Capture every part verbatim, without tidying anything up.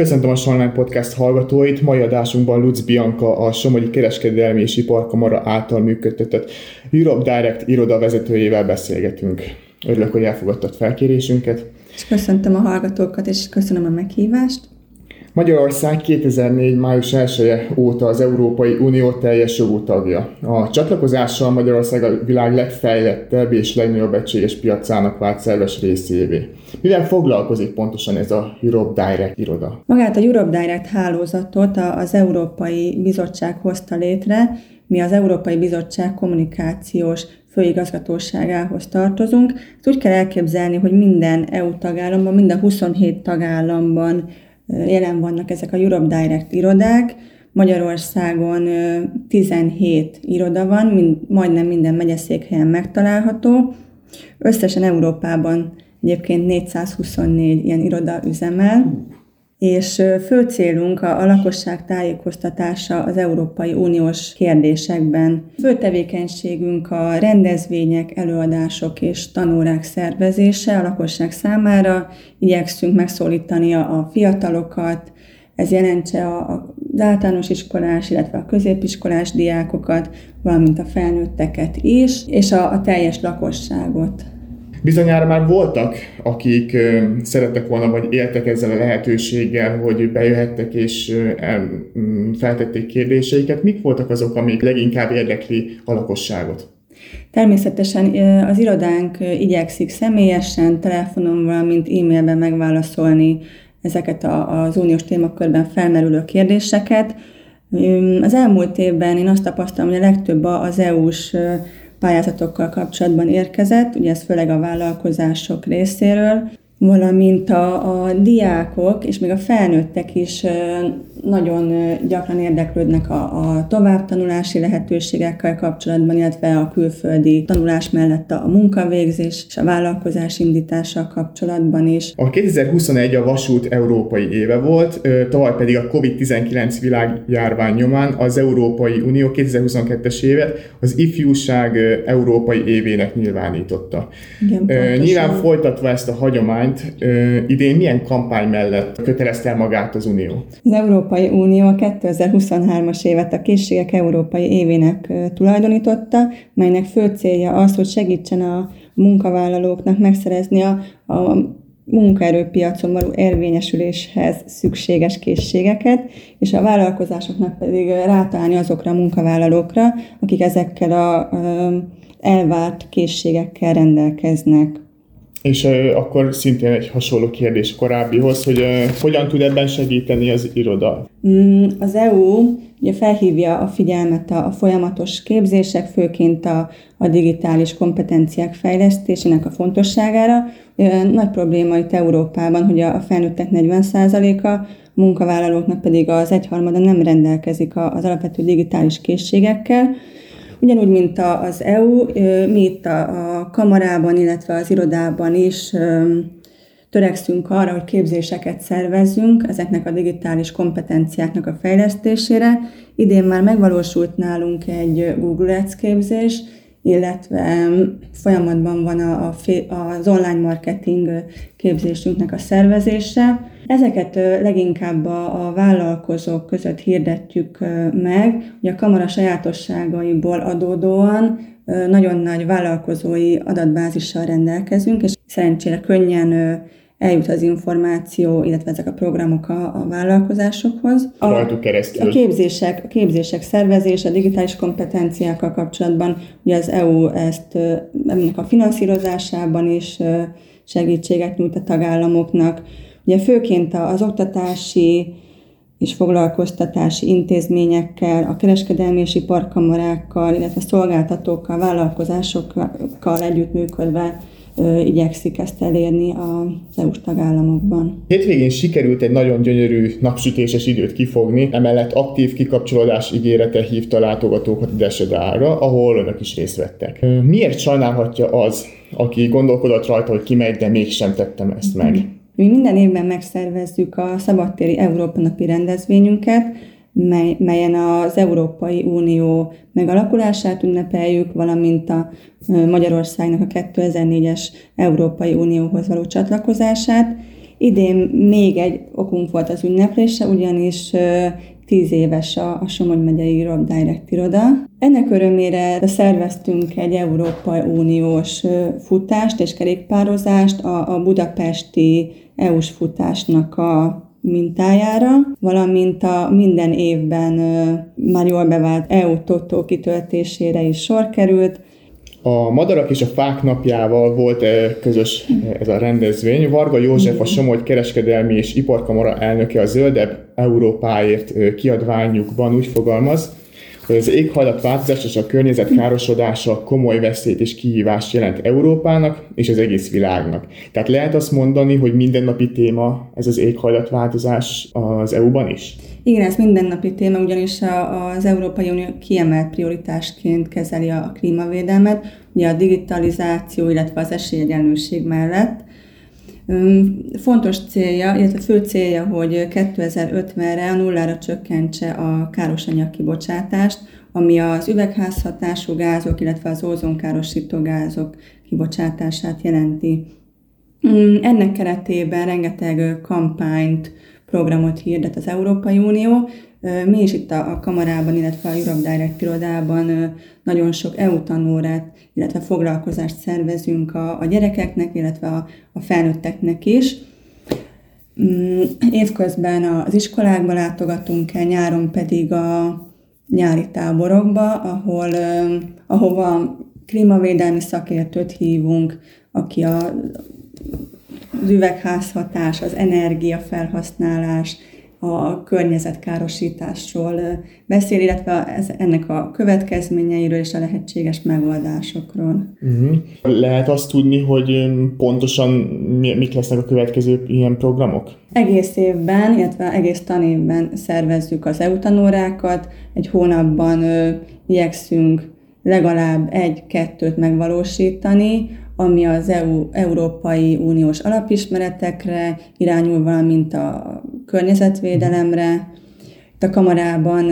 Köszöntöm a Salmán Podcast hallgatóit! Mai adásunkban Lucz Bianka, a Somogyi Kereskedelmi és Ipar Kamara által működtetett Europe Direct iroda vezetőjével beszélgetünk. Örülök, hogy elfogadtad felkérésünket. És köszöntöm a hallgatókat, és köszönöm a meghívást. Magyarország kétezer-négy. május elseje óta az Európai Unió teljes jogú tagja. A csatlakozással Magyarország a világ legfejlettebb és legnagyobb egységes piacának vált szerves részévé. Mivel foglalkozik pontosan ez a Europe Direct iroda? Magát a Europe Direct hálózatot az Európai Bizottság hozta létre. Mi az Európai Bizottság kommunikációs főigazgatóságához tartozunk. Ezt úgy kell elképzelni, hogy minden é u tagállamban, minden huszonhét tagállamban jelen vannak ezek a Europe Direct irodák. Magyarországon tizenhét iroda van, mind, majdnem minden megyeszékhelyen megtalálható. Összesen Európában egyébként négyszázhuszonnégy ilyen iroda üzemel, és fő célunk a, a lakosság tájékoztatása az Európai Uniós kérdésekben. Fő tevékenységünk a rendezvények, előadások és tanórák szervezése a lakosság számára. Igyekszünk megszólítani a, a fiatalokat, ez jelentse a, a, az általános iskolás, illetve a középiskolás diákokat, valamint a felnőtteket is, és a, a teljes lakosságot. Bizonyára már voltak, akik szerettek volna, vagy éltek ezzel a lehetőséggel, hogy bejöhettek és feltették kérdéseiket. Mik voltak azok, amik leginkább érdekli a lakosságot? Természetesen az irodánk igyekszik személyesen, telefonon, valamint e-mailben megválaszolni ezeket az uniós témakörben felmerülő kérdéseket. Az elmúlt évben én azt tapasztalom, hogy a legtöbb az é u-s pályázatokkal kapcsolatban érkezett, ugye ez főleg a vállalkozások részéről, valamint a, a diákok és még a felnőttek is nagyon gyakran érdeklődnek a, a továbbtanulási lehetőségekkel kapcsolatban, illetve a külföldi tanulás mellett a munkavégzés és a vállalkozás indítással kapcsolatban is. A kétezer-huszonegy a vasút európai éve volt, tavaly pedig a kovid tizenkilenc világjárvány nyomán az Európai Unió kétezer-huszonkettes évet az ifjúság európai évének nyilvánította. Igen, nyilván folytatva ezt a hagyományt, idén milyen kampány mellett kötelezte el magát az Unió? Az Európai Unió a kétezer-huszonhármas évet a Készségek Európai Évének tulajdonította, melynek fő célja az, hogy segítsen a munkavállalóknak megszerezni a, a munkaerőpiacon való érvényesüléshez szükséges készségeket, és a vállalkozásoknak pedig rátalálni azokra a munkavállalókra, akik ezekkel az elvárt készségekkel rendelkeznek. És uh, akkor szintén egy hasonló kérdés korábbihoz, hogy uh, hogyan tud ebben segíteni az iroda? Mm, az é u ugye felhívja a figyelmet a, a folyamatos képzések, főként a, a digitális kompetenciák fejlesztésének a fontosságára. E, nagy probléma itt Európában, hogy a, a felnőttek negyven százaléka, a munkavállalóknak pedig az egyharmada nem rendelkezik a, az alapvető digitális készségekkel. Ugyanúgy, mint az é u, mi itt a kamarában, illetve az irodában is törekszünk arra, hogy képzéseket szervezzünk ezeknek a digitális kompetenciáknak a fejlesztésére. Idén már megvalósult nálunk egy Google Ads képzés, illetve folyamatban van az online marketing képzésünknek a szervezése. Ezeket leginkább a vállalkozók között hirdetjük meg, hogy a kamara sajátosságaiból adódóan nagyon nagy vállalkozói adatbázissal rendelkezünk, és szerencsére könnyen eljut az információ, illetve ezek a programok a, a vállalkozásokhoz. A, a, képzések, a képzések szervezése, a digitális kompetenciákkal kapcsolatban, ugye az é u ezt ennek a finanszírozásában is segítséget nyújt a tagállamoknak. Ugye főként az oktatási és foglalkoztatási intézményekkel, a kereskedelmi és iparkamarákkal, illetve szolgáltatókkal, vállalkozásokkal együttműködve igyekszik ezt elérni az é u-s tagállamokban. Hétvégén sikerült egy nagyon gyönyörű napsütéses időt kifogni, emellett aktív kikapcsolódás ígérete hívta látogatókat Desedára, ahol önök is részt vettek. Miért sajnálhatja az, aki gondolkodott rajta, hogy kimegy, de mégsem tettem ezt meg? Mi minden évben megszervezzük a szabadtéri Európa napi rendezvényünket, Mely, melyen az Európai Unió megalakulását ünnepeljük, valamint a Magyarországnak a kétezer-négyes Európai Unióhoz való csatlakozását. Idén még egy okunk volt az ünneplésre, ugyanis tíz éves a Somogy megyei Europe Direct iroda. Ennek örömére szerveztünk egy Európai Uniós futást és kerékpározást a, a budapesti é u-s futásnak a mintájára, valamint a minden évben már jól bevált é u-totó kitöltésére is sor került. A Madarak és a Fák napjával volt közös ez a rendezvény. Varga József, a Somogyi Kereskedelmi és Ipar Kamara elnöke a Zöldebb Európáért kiadványukban úgy fogalmaz, hogy az éghajlatváltozás és a környezet károsodása komoly veszélyt és kihívást jelent Európának és az egész világnak. Tehát lehet azt mondani, hogy mindennapi téma ez az éghajlatváltozás az é u-ban is? Igen, ez mindennapi téma, ugyanis az Európai Unió kiemelt prioritásként kezeli a klímavédelmet, ugye a digitalizáció, illetve az esélyegyenlőség mellett. Fontos célja, illetve fő célja, hogy kétezer-ötvenre a nullára csökkentse a károsanyag kibocsátást, ami az üvegházhatású gázok, illetve az ózonkárosító gázok kibocsátását jelenti. Ennek keretében rengeteg kampányt, programot hirdet az Európai Unió. Mi is itt a kamarában, illetve a Europe Direct irodában nagyon sok é u tanórát, illetve foglalkozást szervezünk a gyerekeknek, illetve a felnőtteknek is. Évközben az iskolákba látogatunk el, nyáron pedig a nyári táborokba, ahol, ahova klímavédelmi szakértőt hívunk, aki a az üvegházhatás, az energiafelhasználás, a környezetkárosításról beszél, illetve ez, ennek a következményeiről és a lehetséges megoldásokról. Uh-huh. Lehet azt tudni, hogy pontosan mik lesznek a következő ilyen programok? Egész évben, illetve egész tanévben szervezzük az é u tanórákat, egy hónapban ö, igyekszünk legalább egy-kettőt megvalósítani, ami az é u, Európai Uniós alapismeretekre irányul, valamint a környezetvédelemre. Itt a kamarában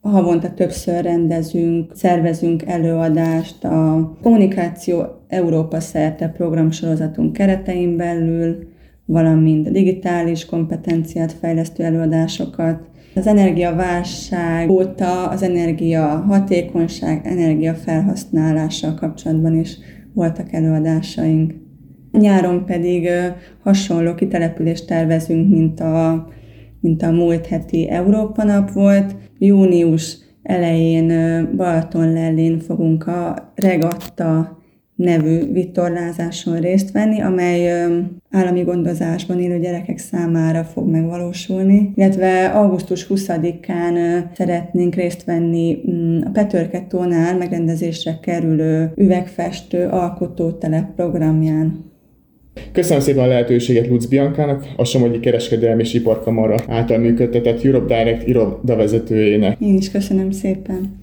havonta többször rendezünk, szervezünk előadást a Kommunikáció Európa Szerte programsorozatunk keretein belül, valamint a digitális kompetenciát fejlesztő előadásokat. Az energiaválság óta az energia hatékonyság, energiafelhasználással kapcsolatban is voltak előadásaink. Nyáron pedig ö, hasonló kitelepülést tervezünk, mint a, mint a múlt heti Európa nap volt. Június elején ö, Balatonlellén fogunk a regatta nevű vitorlázáson részt venni, amely ö, állami gondozásban élő gyerekek számára fog megvalósulni. Illetve augusztus huszadikán ö, szeretnénk részt venni m- a Petörke-tónál megrendezésre kerülő üvegfestő alkotótelep programján. Köszönöm szépen a lehetőséget Lucz Biankának, a Somogyi Kereskedelmi és Ipar Kamara által működtetett Europe Direct irodavezetőjének. Én is köszönöm szépen.